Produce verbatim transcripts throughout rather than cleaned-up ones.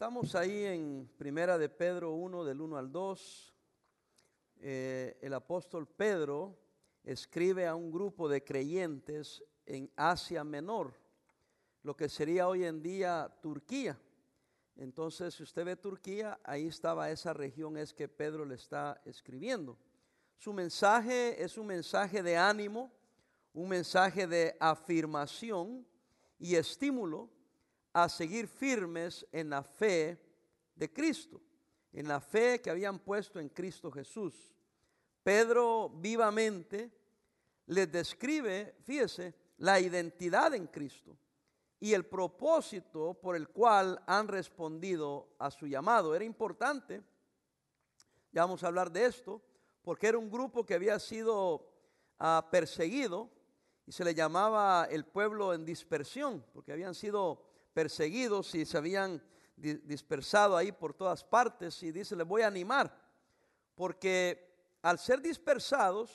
Estamos ahí en Primera de Pedro uno, del uno al dos. Eh, el apóstol Pedro escribe a un grupo de creyentes en Asia Menor, lo que sería hoy en día Turquía. Entonces, si usted ve Turquía, ahí estaba esa región, es que Pedro le está escribiendo. Su mensaje es un mensaje de ánimo, un mensaje de afirmación y estímulo a seguir firmes en la fe de Cristo, en la fe que habían puesto en Cristo Jesús. Pedro vivamente les describe, fíjese, la identidad en Cristo y el propósito por el cual han respondido a su llamado. Era importante, ya vamos a hablar de esto, porque era un grupo que había sido uh, perseguido y se le llamaba el pueblo en dispersión, porque habían sido perseguidos y se habían dispersado ahí por todas partes, y dice: les voy a animar, porque al ser dispersados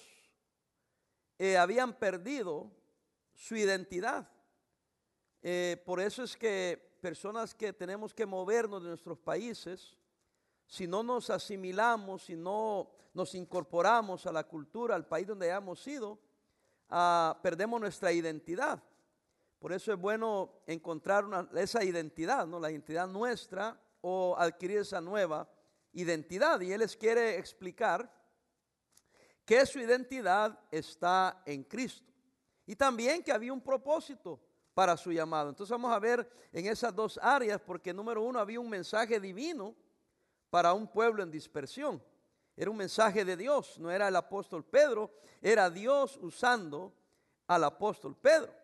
eh, habían perdido su identidad. Eh, por eso es que personas que tenemos que movernos de nuestros países, si no nos asimilamos, si no nos incorporamos a la cultura, al país donde hayamos ido, ah, perdemos nuestra identidad. Por eso es bueno encontrar una, esa identidad, ¿no? La identidad nuestra, o adquirir esa nueva identidad. Y él les quiere explicar que su identidad está en Cristo y también que había un propósito para su llamado. Entonces vamos a ver en esas dos áreas, porque número uno, había un mensaje divino para un pueblo en dispersión. Era un mensaje de Dios, no era el apóstol Pedro, era Dios usando al apóstol Pedro.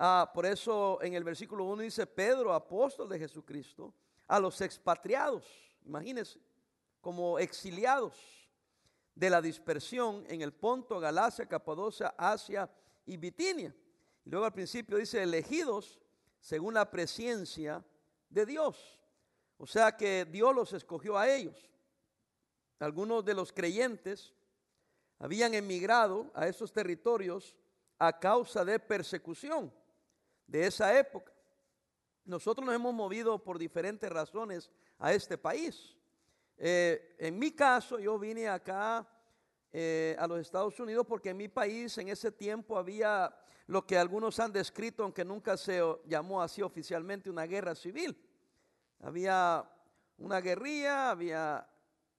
Ah, por eso en el versículo uno dice: Pedro, apóstol de Jesucristo, a los expatriados, imagínense, como exiliados de la dispersión en el Ponto, Galacia, Capadocia, Asia y Bitinia. Y luego al principio dice: elegidos según la presciencia de Dios. O sea que Dios los escogió a ellos. Algunos de los creyentes habían emigrado a esos territorios a causa de persecución de esa época. Nosotros nos hemos movido por diferentes razones a este país. Eh, en mi caso, yo vine acá eh, a los Estados Unidos porque en mi país en ese tiempo había lo que algunos han descrito, aunque nunca se llamó así oficialmente, una guerra civil. Había una guerrilla, había,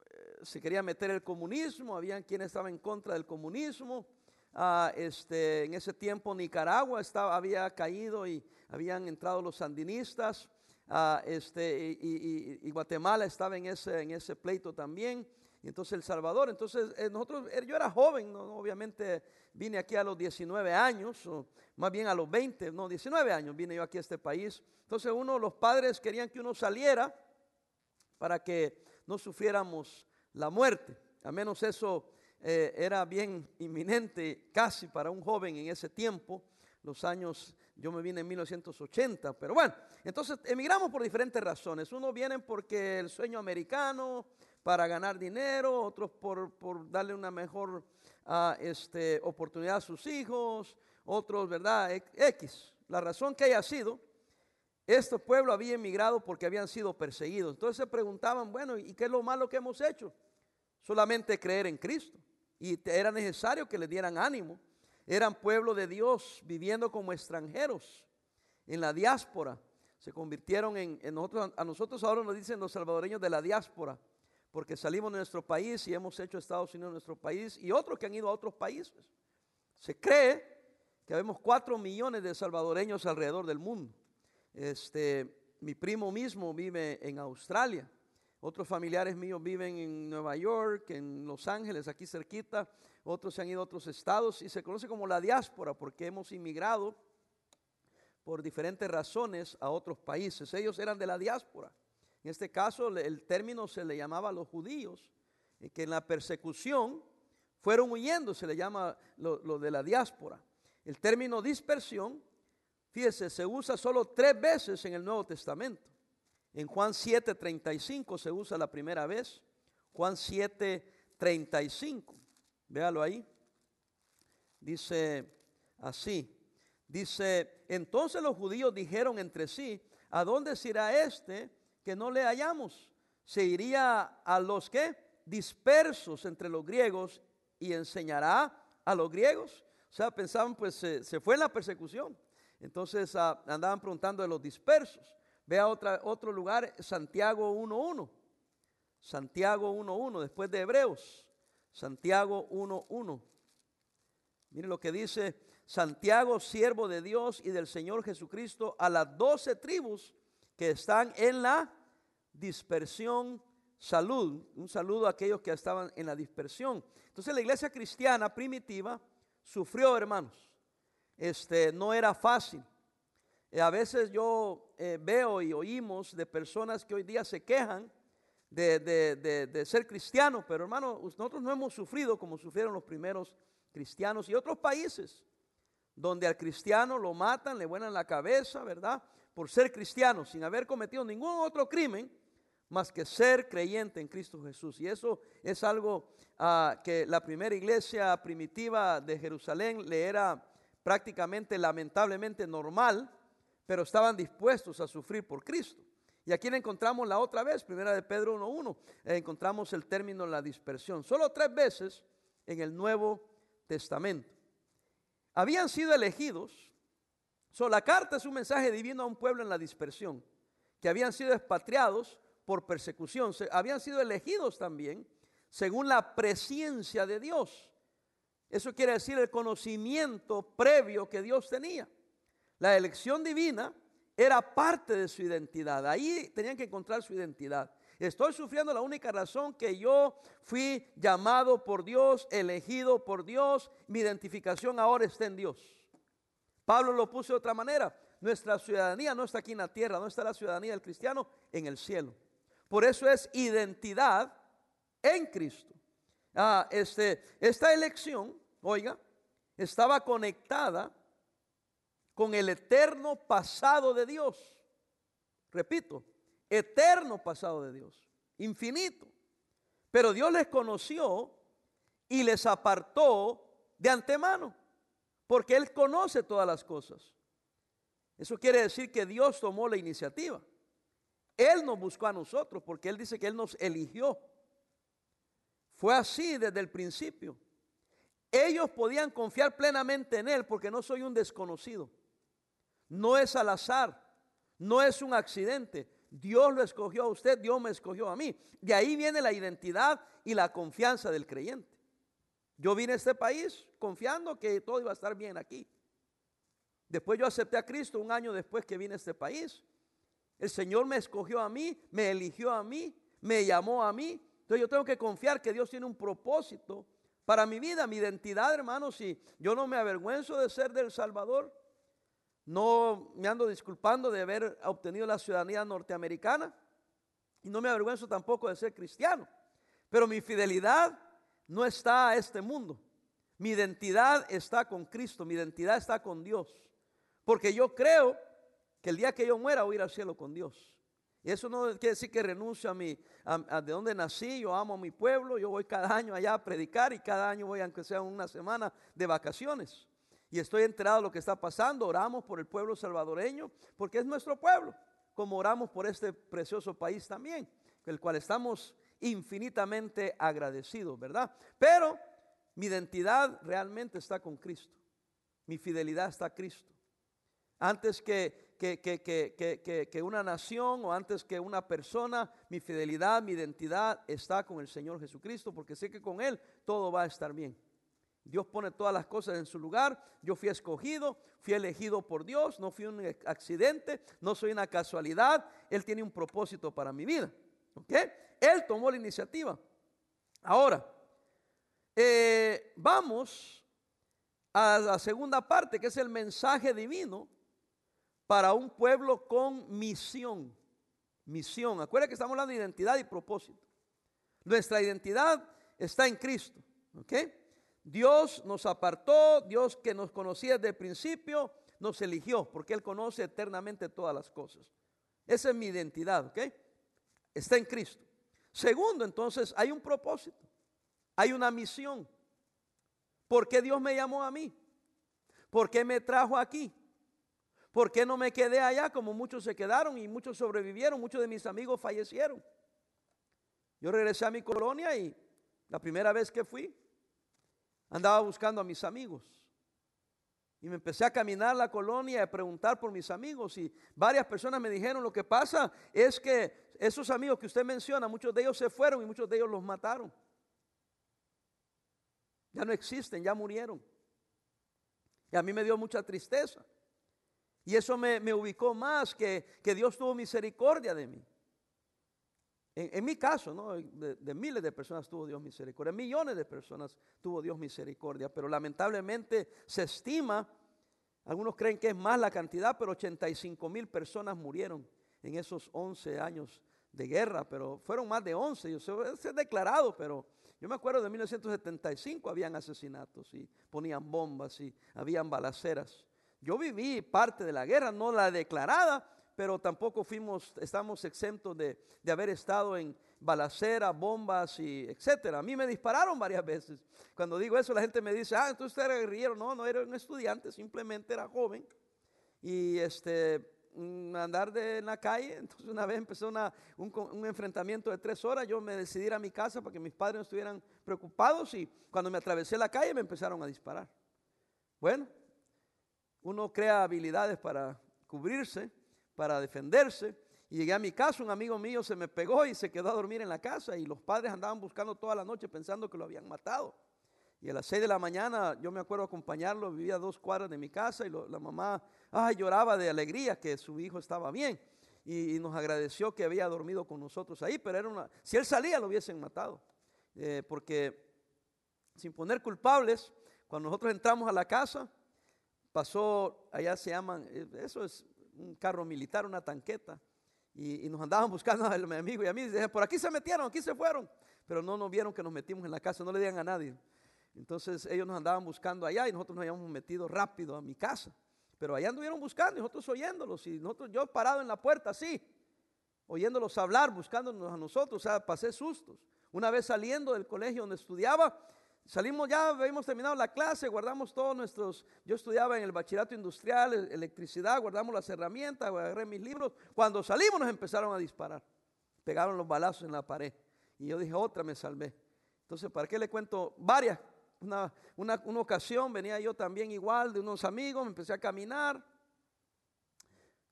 eh, se quería meter el comunismo, había quienes estaban en contra del comunismo. Ah, este, en ese tiempo Nicaragua estaba, había caído y habían entrado los sandinistas, ah, este, y, y, y Guatemala estaba en ese, en ese pleito también, y entonces El Salvador. Entonces nosotros, yo era joven, ¿no? Obviamente vine aquí a los diecinueve años, o más bien a los veinte, no, diecinueve años vine yo aquí a este país. Entonces uno, los padres querían que uno saliera para que no sufriéramos la muerte, al menos eso Eh, era bien inminente casi para un joven en ese tiempo. Los años, yo me vine en mil novecientos ochenta, pero bueno, entonces emigramos por diferentes razones. Unos vienen porque el sueño americano, para ganar dinero, otros por, por darle una mejor uh, este, oportunidad a sus hijos, otros, ¿verdad? X, la razón que haya sido, este pueblo había emigrado porque habían sido perseguidos. Entonces se preguntaban, bueno, ¿y qué es lo malo que hemos hecho? Solamente creer en Cristo. Y era necesario que les dieran ánimo. Eran pueblo de Dios viviendo como extranjeros en la diáspora. Se convirtieron en, en nosotros, a nosotros ahora nos dicen los salvadoreños de la diáspora, porque salimos de nuestro país y hemos hecho Estados Unidos nuestro país, y otros que han ido a otros países. Se cree que habemos cuatro millones de salvadoreños alrededor del mundo. Este, mi primo mismo vive en Australia. Otros familiares míos viven en Nueva York, en Los Ángeles, aquí cerquita. Otros se han ido a otros estados, y se conoce como la diáspora porque hemos inmigrado por diferentes razones a otros países. Ellos eran de la diáspora. En este caso, el término se le llamaba a los judíos, que en la persecución fueron huyendo, se le llama lo, lo de la diáspora. El término dispersión, fíjese, se usa solo tres veces en el Nuevo Testamento. En Juan siete treinta y cinco se usa la primera vez. Juan siete treinta y cinco, véalo ahí. Dice así, dice: entonces los judíos dijeron entre sí: ¿a dónde se irá este que no le hallamos. Se iría a los que dispersos entre los griegos y enseñará a los griegos. O sea, pensaban, pues se, se fue en la persecución. Entonces ah, andaban preguntando de los dispersos. Vea otra, otro lugar, Santiago uno uno. Santiago uno uno, después de Hebreos. Santiago uno uno. Miren lo que dice: Santiago, siervo de Dios y del Señor Jesucristo, a las doce tribus que están en la dispersión, salud. Un saludo a aquellos que estaban en la dispersión. Entonces la iglesia cristiana primitiva sufrió, hermanos. Este, no era fácil. Eh, a veces yo eh, veo y oímos de personas que hoy día se quejan de, de, de, de ser cristianos, pero hermanos, nosotros no hemos sufrido como sufrieron los primeros cristianos y otros países donde al cristiano lo matan, le vuelan la cabeza, ¿verdad? Por ser cristiano, sin haber cometido ningún otro crimen más que ser creyente en Cristo Jesús. Y eso es algo uh, que la primera iglesia primitiva de Jerusalén le era prácticamente, lamentablemente, normal, pero estaban dispuestos a sufrir por Cristo. Y aquí la encontramos la otra vez, primera de Pedro uno uno, eh, encontramos el término la dispersión, solo tres veces en el Nuevo Testamento. Habían sido elegidos, so, la carta es un mensaje divino a un pueblo en la dispersión, que habían sido expatriados por persecución, se, habían sido elegidos también según la presciencia de Dios. Eso quiere decir el conocimiento previo que Dios tenía. La elección divina era parte de su identidad, ahí tenían que encontrar su identidad. Estoy sufriendo la única razón que yo fui llamado por Dios, elegido por Dios, mi identificación ahora está en Dios. Pablo lo puso de otra manera: nuestra ciudadanía no está aquí en la tierra, no está la ciudadanía del cristiano en el cielo. Por eso es identidad en Cristo. Ah, este, esta elección, oiga, estaba conectada con el eterno pasado de Dios. Repito, eterno pasado de Dios, infinito. Pero Dios les conoció y les apartó de antemano, porque Él conoce todas las cosas. Eso quiere decir que Dios tomó la iniciativa. Él nos buscó a nosotros, porque Él dice que Él nos eligió. Fue así desde el principio. Ellos podían confiar plenamente en Él, porque no soy un desconocido. No es al azar, no es un accidente. Dios lo escogió a usted, Dios me escogió a mí. De ahí viene la identidad y la confianza del creyente. Yo vine a este país confiando que todo iba a estar bien aquí. Después yo acepté a Cristo un año después que vine a este país. El Señor me escogió a mí, me eligió a mí, me llamó a mí. Entonces yo tengo que confiar que Dios tiene un propósito para mi vida, mi identidad, hermanos. Y yo no me avergüenzo de ser del Salvador. No me ando disculpando de haber obtenido la ciudadanía norteamericana y no me avergüenzo tampoco de ser cristiano. Pero mi fidelidad no está a este mundo. Mi identidad está con Cristo, mi identidad está con Dios. Porque yo creo que el día que yo muera voy a ir al cielo con Dios. Y eso no quiere decir que renuncio a mi, a, a de donde nací. Yo amo a mi pueblo, yo voy cada año allá a predicar y cada año voy, aunque sea una semana de vacaciones. Y estoy enterado de lo que está pasando, oramos por el pueblo salvadoreño, porque es nuestro pueblo, como oramos por este precioso país también, el cual estamos infinitamente agradecidos, ¿verdad? Pero mi identidad realmente está con Cristo, mi fidelidad está a Cristo. Antes que, que, que, que, que, que, que una nación o antes que una persona, mi fidelidad, mi identidad está con el Señor Jesucristo, porque sé que con Él todo va a estar bien. Dios pone todas las cosas en su lugar. Yo fui escogido, fui elegido por Dios, no fui un accidente, no soy una casualidad. Él tiene un propósito para mi vida, ¿ok? Él tomó la iniciativa. Ahora, eh, vamos a la segunda parte, que es el mensaje divino para un pueblo con misión. Misión, acuérdense que estamos hablando de identidad y propósito. Nuestra identidad está en Cristo, ¿ok? Dios nos apartó, Dios que nos conocía desde el principio, nos eligió, porque Él conoce eternamente todas las cosas. Esa es mi identidad, ¿ok? Está en Cristo. Segundo, entonces, hay un propósito, hay una misión. ¿Por qué Dios me llamó a mí? ¿Por qué me trajo aquí? ¿Por qué no me quedé allá como muchos se quedaron y muchos sobrevivieron? Muchos de mis amigos fallecieron. Yo regresé a mi colonia y la primera vez que fui, andaba buscando a mis amigos. Y me empecé a caminar la colonia y a preguntar por mis amigos. Y varias personas me dijeron, lo que pasa es que esos amigos que usted menciona, muchos de ellos se fueron y muchos de ellos los mataron. Ya no existen, ya murieron. Y a mí me dio mucha tristeza. Y eso me, me ubicó más que, que Dios tuvo misericordia de mí. En, en mi caso, ¿no? de, de miles de personas tuvo Dios misericordia. Millones de personas tuvo Dios misericordia. Pero lamentablemente se estima, algunos creen que es más la cantidad, pero ochenta y cinco mil personas murieron en esos once años de guerra. Pero fueron más de once, yo sé, es declarado, pero... Yo me acuerdo de mil novecientos setenta y cinco habían asesinatos y ponían bombas y habían balaceras. Yo viví parte de la guerra, no la declarada, pero tampoco fuimos, estamos exentos de, de haber estado en balaceras, bombas y etcétera. A mí me dispararon varias veces. Cuando digo eso la gente me dice, ah, entonces usted era guerrillero. No, no era un estudiante, simplemente era joven y este... andar de, en la calle. Entonces una vez empezó una, un, un enfrentamiento de tres horas, yo me decidí ir a mi casa para que mis padres no estuvieran preocupados y cuando me atravesé la calle me empezaron a disparar. Bueno, uno crea habilidades para cubrirse, para defenderse y llegué a mi casa, un amigo mío se me pegó y se quedó a dormir en la casa y los padres andaban buscando toda la noche pensando que lo habían matado. Y a las seis de la mañana, yo me acuerdo acompañarlo, vivía a dos cuadras de mi casa y lo, la mamá ay, lloraba de alegría que su hijo estaba bien y, y nos agradeció que había dormido con nosotros ahí, pero era una, si él salía lo hubiesen matado, eh, porque sin poner culpables, cuando nosotros entramos a la casa, pasó, allá se llaman, eso es un carro militar, una tanqueta, y, y nos andaban buscando a mi amigo y a mí, y dije, por aquí se metieron, aquí se fueron, pero no nos vieron que nos metimos en la casa, no le digan a nadie. Entonces ellos nos andaban buscando allá y nosotros nos habíamos metido rápido a mi casa. Pero allá anduvieron buscando y nosotros oyéndolos. Y nosotros, yo parado en la puerta así, oyéndolos hablar, buscándonos a nosotros. O sea, pasé sustos. Una vez saliendo del colegio donde estudiaba, salimos ya, habíamos terminado la clase, guardamos todos nuestros... Yo estudiaba en el bachillerato industrial, electricidad, guardamos las herramientas, agarré mis libros. Cuando salimos nos empezaron a disparar. Pegaron los balazos en la pared. Y yo dije, otra me salvé. Entonces, ¿para qué le cuento varias? Una, una, una ocasión venía yo también igual de unos amigos, me empecé a caminar,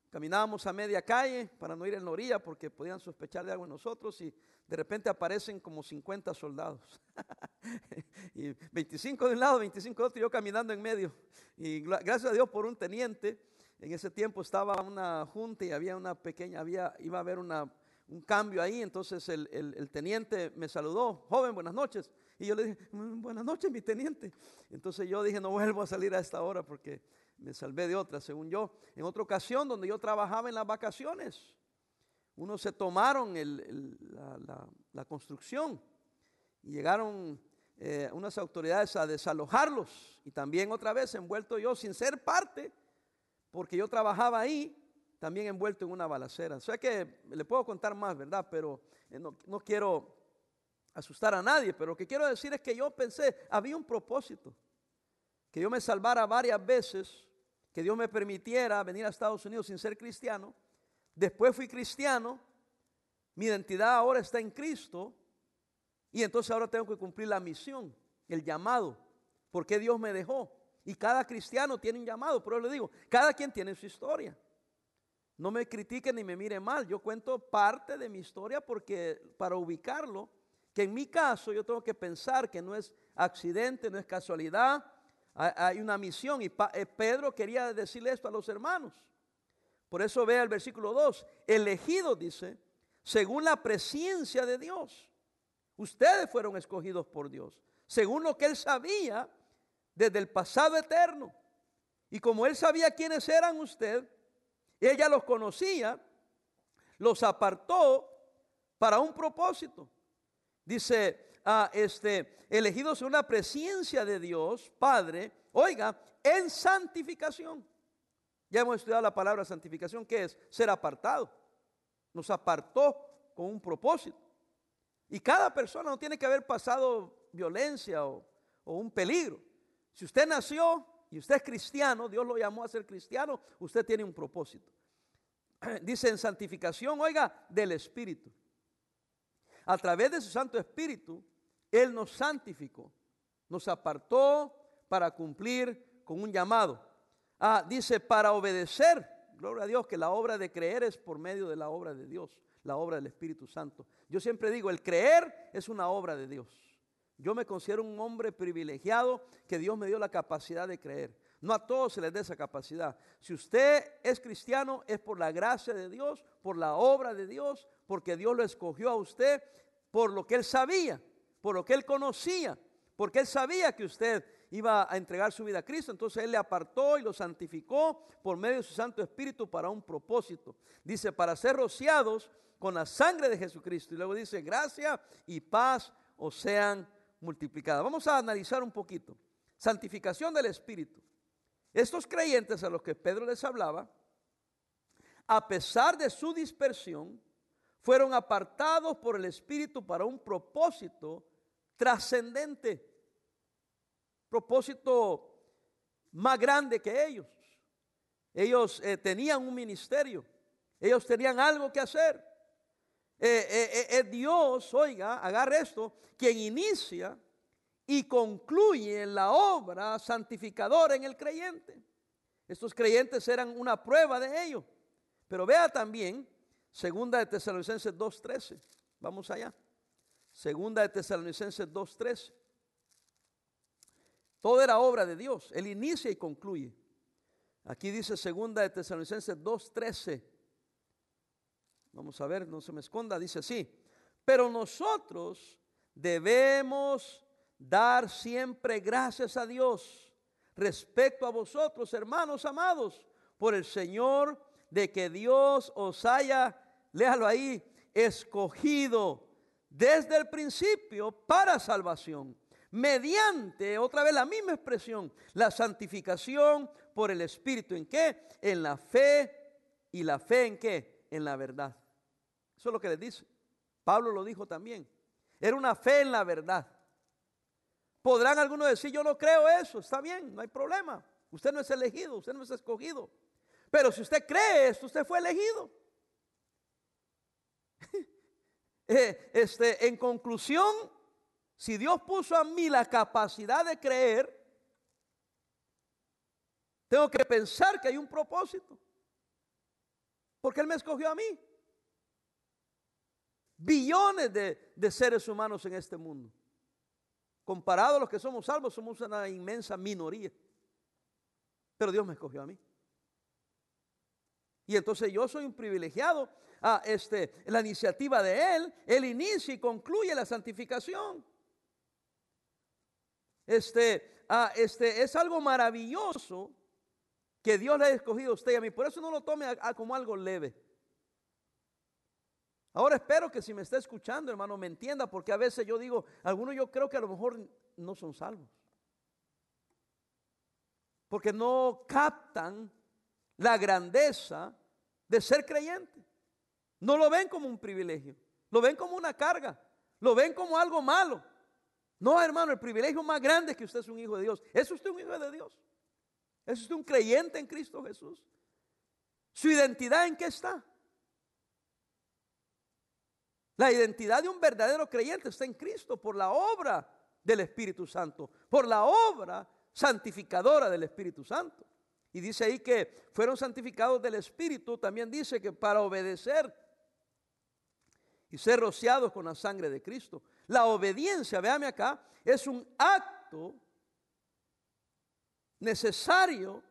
caminábamos a media calle para no ir en la orilla porque podían sospechar de algo en nosotros y de repente aparecen como cincuenta soldados y veinticinco de un lado, veinticinco de otro, yo caminando en medio y gracias a Dios por un teniente. En ese tiempo estaba una junta y había una pequeña, había, iba a haber una, un cambio ahí, entonces el, el, el teniente me saludó, joven, buenas noches. Y yo le dije, buenas noches, mi teniente. Entonces yo dije, no vuelvo a salir a esta hora porque me salvé de otra, según yo. En otra ocasión, donde yo trabajaba en las vacaciones, unos se tomaron el, el, la, la, la construcción y llegaron eh, unas autoridades a desalojarlos. Y también otra vez envuelto yo, sin ser parte, porque yo trabajaba ahí, también envuelto en una balacera. O sea que le puedo contar más, ¿verdad? Pero eh, no, no quiero... asustar a nadie, pero lo que quiero decir es que yo pensé, había un propósito, que yo me salvara varias veces, que Dios me permitiera venir a Estados Unidos sin ser cristiano, después fui cristiano, mi identidad ahora está en Cristo, y entonces ahora tengo que cumplir la misión, el llamado, porque Dios me dejó, y cada cristiano tiene un llamado, por eso le digo, cada quien tiene su historia. No me critiquen ni me miren mal, yo cuento parte de mi historia porque para ubicarlo, que en mi caso yo tengo que pensar que no es accidente, no es casualidad, hay una misión y Pedro quería decirle esto a los hermanos. Por eso vea el versículo dos, elegido dice, según la presencia de Dios, ustedes fueron escogidos por Dios, según lo que Él sabía desde el pasado eterno. Y como Él sabía quiénes eran ustedes, ella los conocía, los apartó para un propósito. Dice, ah, este, elegidos según la presencia de Dios, Padre, oiga, en santificación. Ya hemos estudiado la palabra santificación, que es ser apartado. Nos apartó con un propósito. Y cada persona no tiene que haber pasado violencia o, o un peligro. Si usted nació y usted es cristiano, Dios lo llamó a ser cristiano, usted tiene un propósito. Dice en santificación, oiga, del Espíritu. A través de su Santo Espíritu, Él nos santificó, nos apartó para cumplir con un llamado. Ah, dice, para obedecer, gloria a Dios, que la obra de creer es por medio de la obra de Dios, la obra del Espíritu Santo. Yo siempre digo, el creer es una obra de Dios. Yo me considero un hombre privilegiado que Dios me dio la capacidad de creer. No a todos se les dé esa capacidad. Si usted es cristiano, es por la gracia de Dios, por la obra de Dios, porque Dios lo escogió a usted por lo que Él sabía, por lo que Él conocía, porque Él sabía que usted iba a entregar su vida a Cristo. Entonces Él le apartó y lo santificó por medio de su Santo Espíritu para un propósito. Dice, para ser rociados con la sangre de Jesucristo. Y luego dice, gracia y paz os sean multiplicadas. Vamos a analizar un poquito. Santificación del Espíritu. Estos creyentes a los que Pedro les hablaba, a pesar de su dispersión, fueron apartados por el Espíritu para un propósito trascendente, propósito más grande que ellos. Ellos eh, tenían un ministerio, ellos tenían algo que hacer. Eh, eh, eh, Dios, oiga, agarre esto, quien inicia y concluye la obra santificadora en el creyente. Estos creyentes eran una prueba de ello. Pero vea también Segunda de Tesalonicenses dos trece. Vamos allá. Segunda de Tesalonicenses dos trece. Todo era obra de Dios. Él inicia y concluye. Aquí dice Segunda de Tesalonicenses dos trece. Vamos a ver, no se me esconda. Dice así. Pero nosotros debemos dar siempre gracias a Dios respecto a vosotros, hermanos amados, por el Señor, de que Dios os haya, léalo ahí, escogido desde el principio para salvación, mediante, otra vez la misma expresión, la santificación por el Espíritu. ¿En qué? En la fe. ¿Y la fe en qué? En la verdad. Eso es lo que les dice. Pablo lo dijo también. Era una fe en la verdad. Podrán algunos decir, yo no creo eso, está bien, no hay problema. Usted no es elegido, usted no es escogido. Pero si usted cree esto, usted fue elegido. eh, este, en conclusión, si Dios puso a mí la capacidad de creer, tengo que pensar que hay un propósito. Porque Él me escogió a mí. Billones de, de seres humanos en este mundo. Comparado a los que somos salvos, somos una inmensa minoría. Pero Dios me escogió a mí. Y entonces yo soy un privilegiado. Ah, este, la iniciativa de Él, Él inicia y concluye la santificación. Este, ah, este, es algo maravilloso que Dios le ha escogido a usted y a mí. Por eso no lo tome a, a como algo leve. Ahora espero que si me está escuchando, hermano, me entienda, porque a veces yo digo, algunos yo creo que a lo mejor no son salvos. Porque no captan la grandeza de ser creyente. No lo ven como un privilegio, lo ven como una carga, lo ven como algo malo. No, hermano, el privilegio más grande es que usted es un hijo de Dios. ¿Es usted un hijo de Dios? ¿Es usted un creyente en Cristo Jesús? ¿Su identidad en qué está? La identidad de un verdadero creyente está en Cristo por la obra del Espíritu Santo, por la obra santificadora del Espíritu Santo. Y dice ahí que fueron santificados del Espíritu, también dice que para obedecer y ser rociados con la sangre de Cristo. La obediencia, véame acá, es un acto necesario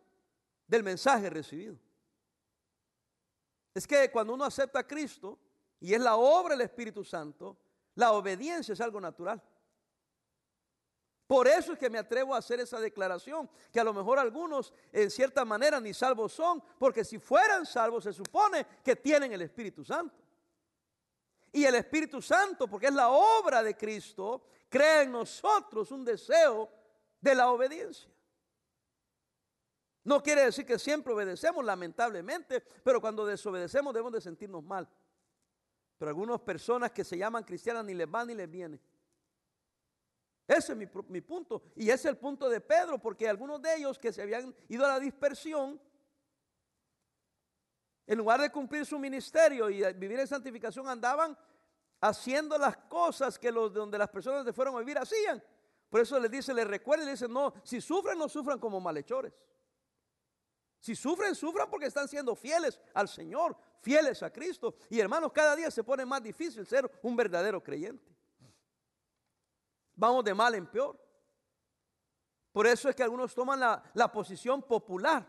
del mensaje recibido. Es que cuando uno acepta a Cristo, y es la obra del Espíritu Santo, la obediencia es algo natural. Por eso es que me atrevo a hacer esa declaración, que a lo mejor algunos en cierta manera ni salvos son, porque si fueran salvos se supone que tienen el Espíritu Santo. Y el Espíritu Santo, porque es la obra de Cristo, crea en nosotros un deseo de la obediencia. No quiere decir que siempre obedecemos, lamentablemente, pero cuando desobedecemos debemos de sentirnos mal. Pero algunas personas que se llaman cristianas ni les va ni les viene. Ese es mi, mi punto, y ese es el punto de Pedro, porque algunos de ellos que se habían ido a la dispersión, en lugar de cumplir su ministerio y vivir en santificación, andaban haciendo las cosas que los, donde las personas que fueron a vivir hacían. Por eso les dice, les recuerda y les dice, no, si sufren, no sufran como malhechores. Si sufren, sufran porque están siendo fieles al Señor, fieles a Cristo. Y hermanos, cada día se pone más difícil ser un verdadero creyente. Vamos de mal en peor. Por eso es que algunos toman la, la posición popular,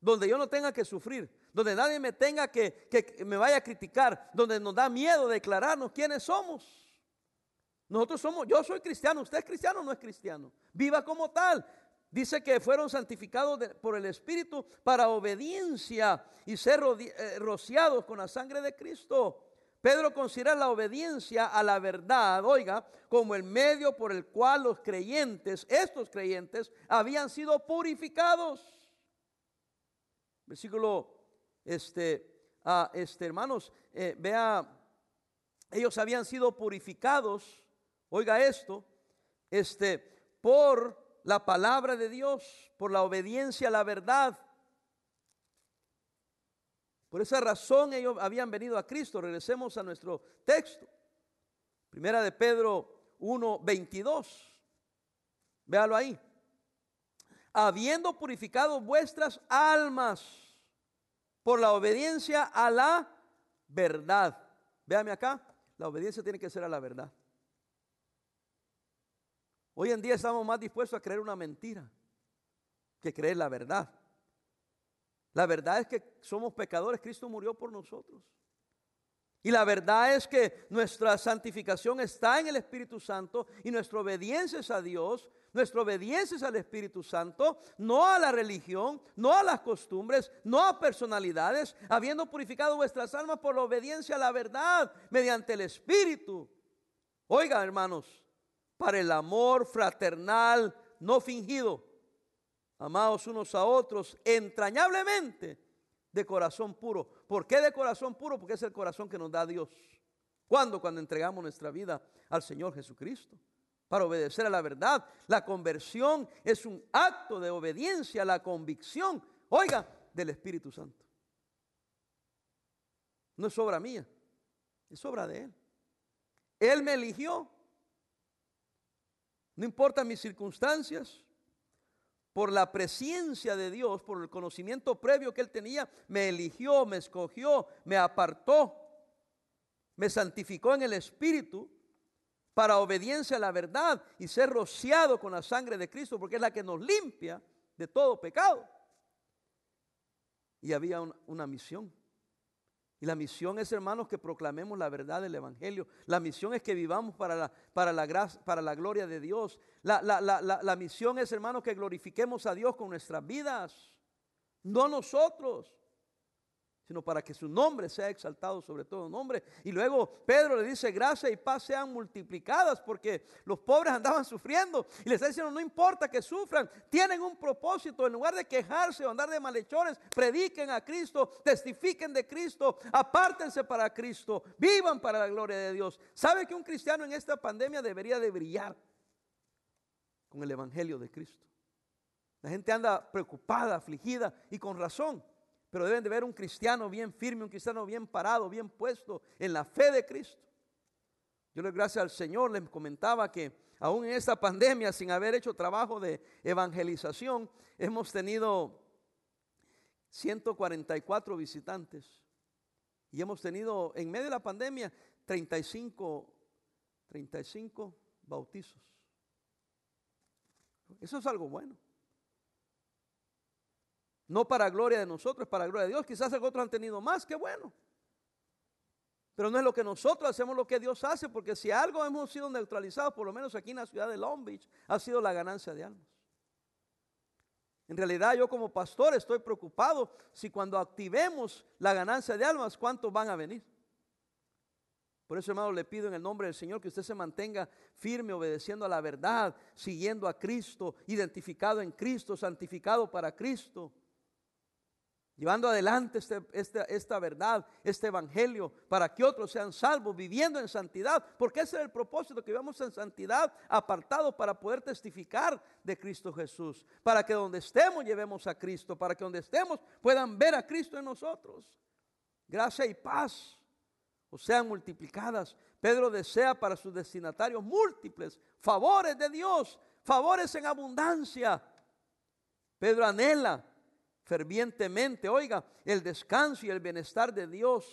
donde yo no tenga que sufrir, donde nadie me tenga que, que me vaya a criticar, donde nos da miedo declararnos quiénes somos. Nosotros somos, yo soy cristiano, usted es cristiano o no es cristiano. Viva como tal. Dice que fueron santificados de, por el Espíritu para obediencia y ser ro, eh, rociados con la sangre de Cristo. Pedro considera la obediencia a la verdad, oiga, como el medio por el cual los creyentes, estos creyentes, habían sido purificados. Versículo, este, ah, este hermanos, eh, vea, ellos habían sido purificados, oiga esto, este, por la palabra de Dios, por la obediencia a la verdad. Por esa razón ellos habían venido a Cristo. Regresemos a nuestro texto. Primera de Pedro uno veintidós. Véalo ahí. Habiendo purificado vuestras almas por la obediencia a la verdad. Véame acá, la obediencia tiene que ser a la verdad. Hoy en día estamos más dispuestos a creer una mentira que creer la verdad. La verdad es que somos pecadores, Cristo murió por nosotros. Y la verdad es que nuestra santificación está en el Espíritu Santo y nuestra obediencia es a Dios, nuestra obediencia es al Espíritu Santo, no a la religión, no a las costumbres, no a personalidades, habiendo purificado vuestras almas por la obediencia a la verdad mediante el Espíritu. Oiga, hermanos, para el amor fraternal no fingido, amados unos a otros entrañablemente de corazón puro. ¿Por qué de corazón puro? Porque es el corazón que nos da Dios. ¿Cuándo? Cuando entregamos nuestra vida al Señor Jesucristo para obedecer a la verdad. La conversión es un acto de obediencia a la convicción, oiga, del Espíritu Santo. No es obra mía, es obra de Él. Él me eligió. No importan mis circunstancias, por la presencia de Dios, por el conocimiento previo que Él tenía, me eligió, me escogió, me apartó, me santificó en el Espíritu para obediencia a la verdad y ser rociado con la sangre de Cristo, porque es la que nos limpia de todo pecado. Y había una, una misión. Y la misión es, hermanos, que proclamemos la verdad del Evangelio. La misión es que vivamos para la, para la, gracia, para la gloria de Dios. La, la, la, la, la misión es, hermanos, que glorifiquemos a Dios con nuestras vidas. No nosotros, sino para que su nombre sea exaltado sobre todo nombre. Y luego Pedro le dice, gracia y paz sean multiplicadas, porque los pobres andaban sufriendo. Y les está diciendo, no importa que sufran, tienen un propósito. En lugar de quejarse o andar de malhechores, prediquen a Cristo, testifiquen de Cristo, apártense para Cristo, vivan para la gloria de Dios. ¿Sabe que un cristiano en esta pandemia debería de brillar con el Evangelio de Cristo? La gente anda preocupada, afligida y con razón. Pero deben de ver un cristiano bien firme, un cristiano bien parado, bien puesto en la fe de Cristo. Yo le doy gracias al Señor, les comentaba que aún en esta pandemia, sin haber hecho trabajo de evangelización, hemos tenido ciento cuarenta y cuatro visitantes. Y hemos tenido en medio de la pandemia treinta y cinco, treinta y cinco bautizos. Eso es algo bueno. No para gloria de nosotros, para gloria de Dios. Quizás otros han tenido más, qué bueno. Pero no es lo que nosotros hacemos, lo que Dios hace, porque si algo hemos sido neutralizados, por lo menos aquí en la ciudad de Long Beach, ha sido la ganancia de almas. En realidad yo como pastor estoy preocupado si cuando activemos la ganancia de almas, ¿cuántos van a venir? Por eso, hermano, le pido en el nombre del Señor que usted se mantenga firme, obedeciendo a la verdad, siguiendo a Cristo, identificado en Cristo, santificado para Cristo. llevando adelante este, esta, esta verdad, este evangelio, para que otros sean salvos, viviendo en santidad, porque ese era el propósito, que vivamos en santidad, apartados para poder testificar de Cristo Jesús, para que donde estemos llevemos a Cristo, para que donde estemos puedan ver a Cristo en nosotros. Gracia y paz os sean multiplicadas. Pedro desea para sus destinatarios múltiples favores de Dios, favores en abundancia. Pedro anhela fervientemente, oiga, el descanso y el bienestar de Dios,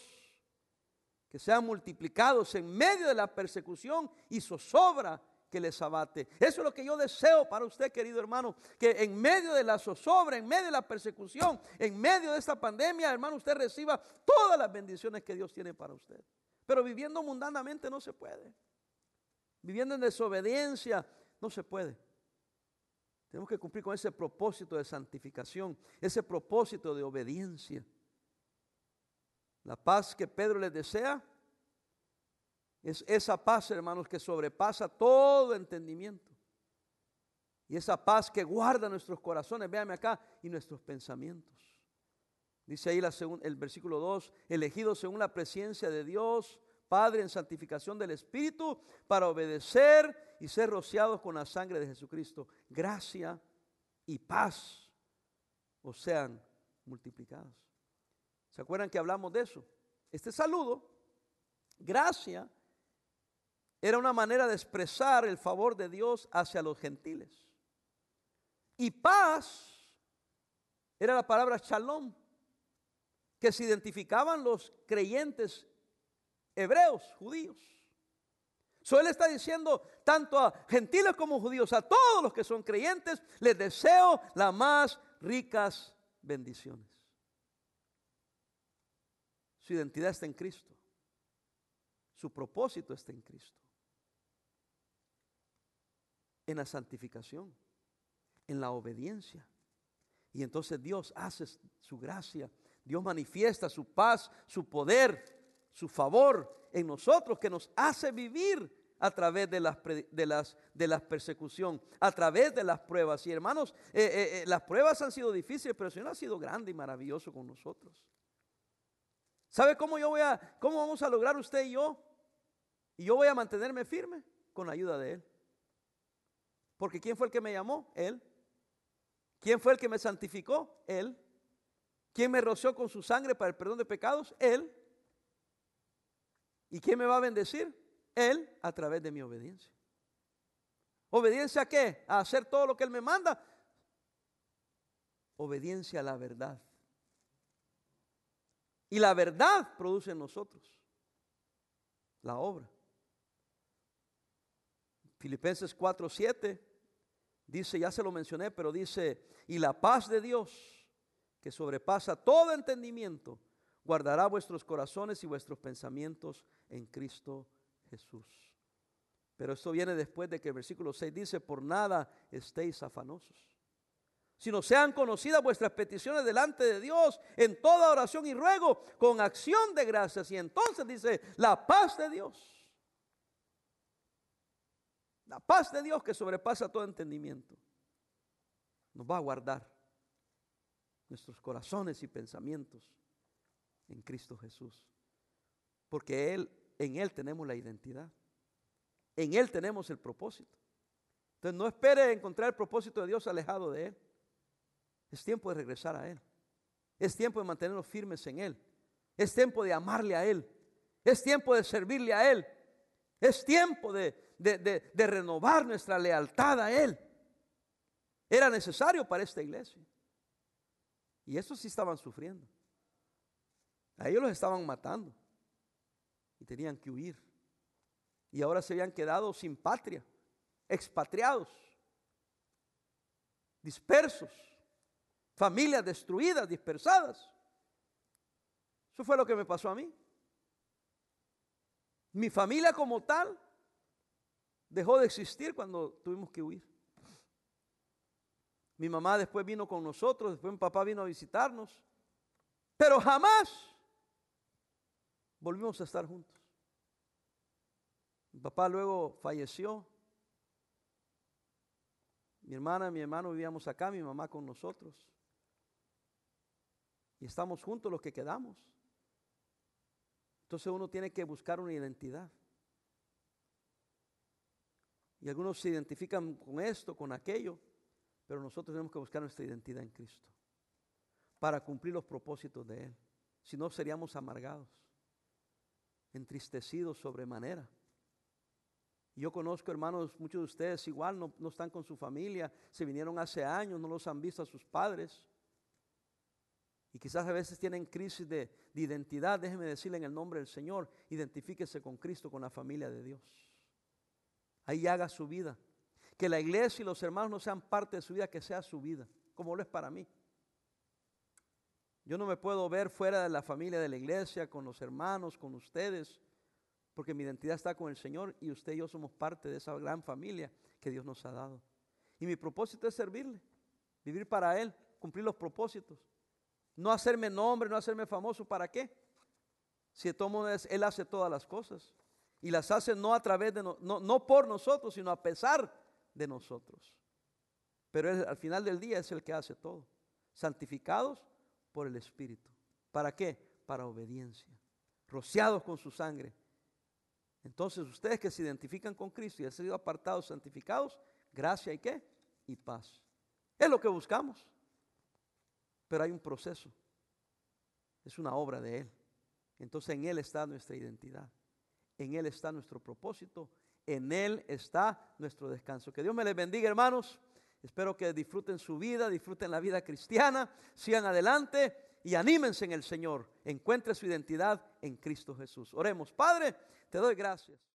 que sean multiplicados en medio de la persecución y zozobra que les abate. Eso es lo que yo deseo para usted, querido hermano, que en medio de la zozobra, en medio de la persecución, en medio de esta pandemia, hermano, usted reciba todas las bendiciones que Dios tiene para usted. Pero viviendo mundanamente no se puede, viviendo en desobediencia no se puede. Tenemos que cumplir con ese propósito de santificación, ese propósito de obediencia. La paz que Pedro les desea es esa paz, hermanos, que sobrepasa todo entendimiento. Y esa paz que guarda nuestros corazones, véanme acá, y nuestros pensamientos. Dice ahí la segun, el versículo dos, elegidos según la presencia de Dios, Padre, en santificación del Espíritu, para obedecer y ser rociados con la sangre de Jesucristo. Gracia y paz os sean multiplicadas. ¿Se acuerdan que hablamos de eso? Este saludo, gracia, era una manera de expresar el favor de Dios hacia los gentiles. Y paz era la palabra shalom, que se identificaban los creyentes hebreos, judíos. So, él está diciendo tanto a gentiles como judíos, a todos los que son creyentes, les deseo las más ricas bendiciones. Su identidad está en Cristo. Su propósito está en Cristo. En la santificación, en la obediencia. Y entonces Dios hace su gracia, Dios manifiesta su paz, su poder, su favor en nosotros, que nos hace vivir a través de las, pre, de las, de las persecución, a través de las pruebas. Y hermanos, eh, eh, eh, las pruebas han sido difíciles, pero el Señor ha sido grande y maravilloso con nosotros. ¿Sabe cómo yo voy a, cómo vamos a lograr usted y yo? Y yo voy a mantenerme firme con la ayuda de Él. Porque ¿quién fue el que me llamó? Él. ¿Quién fue el que me santificó? Él. ¿Quién me roció con su sangre para el perdón de pecados? Él. ¿Y quién me va a bendecir? Él, a través de mi obediencia. ¿Obediencia a qué? A hacer todo lo que Él me manda. Obediencia a la verdad. Y la verdad produce en nosotros la obra. Filipenses cuatro siete dice, ya se lo mencioné, pero dice, y la paz de Dios, que sobrepasa todo entendimiento, guardará vuestros corazones y vuestros pensamientos en Cristo Jesús. Pero esto viene después de que el versículo seis dice, por nada estéis afanosos, sino sean conocidas vuestras peticiones delante de Dios en toda oración y ruego, con acción de gracias. Y entonces dice, la paz de Dios, la paz de Dios que sobrepasa todo entendimiento, nos va a guardar nuestros corazones y pensamientos en Cristo Jesús, porque Él, en Él tenemos la identidad, en Él tenemos el propósito. Entonces no espere encontrar el propósito de Dios alejado de Él. Es tiempo de regresar a Él, es tiempo de mantenernos firmes en Él, es tiempo de amarle a Él, es tiempo de servirle a Él, es tiempo de, de, de, de renovar nuestra lealtad a Él. Era necesario para esta iglesia, y estos sí estaban sufriendo. A ellos los estaban matando y tenían que huir. Y ahora se habían quedado sin patria, expatriados, dispersos, familias destruidas, dispersadas. Eso fue lo que me pasó a mí. Mi familia como tal dejó de existir cuando tuvimos que huir. Mi mamá después vino con nosotros, después mi papá vino a visitarnos, pero jamás volvimos a estar juntos. Mi papá luego falleció. Mi hermana y mi hermano vivíamos acá, mi mamá con nosotros. y estamos juntos los que quedamos. Entonces uno tiene que buscar una identidad. Y algunos se identifican con esto, con aquello, pero nosotros tenemos que buscar nuestra identidad en Cristo para cumplir los propósitos de Él. Si no, seríamos amargados, entristecidos sobremanera. Yo conozco, hermanos, muchos de ustedes igual no, no están con su familia, se vinieron hace años, no los han visto a sus padres. Y quizás a veces tienen crisis de, de identidad. Déjeme decirle en el nombre del Señor, identifíquese con Cristo, con la familia de Dios. Ahí haga su vida. Que la iglesia y los hermanos no sean parte de su vida, que sea su vida, como lo es para mí. Yo no me puedo ver fuera de la familia de la iglesia, con los hermanos, con ustedes, porque mi identidad está con el Señor y usted y yo somos parte de esa gran familia que Dios nos ha dado. Y mi propósito es servirle, vivir para Él, cumplir los propósitos. No hacerme nombre, no hacerme famoso, ¿para qué? Si de todos modos Él hace todas las cosas y las hace no a través de no, no, no por nosotros, sino a pesar de nosotros. Pero él, al final del día es el que hace todo. Santificados por el Espíritu. ¿Para qué? Para obediencia. Rociados con su sangre. Entonces ustedes que se identifican con Cristo y han sido apartados, santificados, gracia y qué, y paz. Es lo que buscamos. Pero hay un proceso. Es una obra de Él. Entonces en Él está nuestra identidad. En Él está nuestro propósito. En Él está nuestro descanso. Que Dios me les bendiga, hermanos. Espero que disfruten su vida, disfruten la vida cristiana, sigan adelante y anímense en el Señor. Encuentre su identidad en Cristo Jesús. Oremos. Padre, te doy gracias.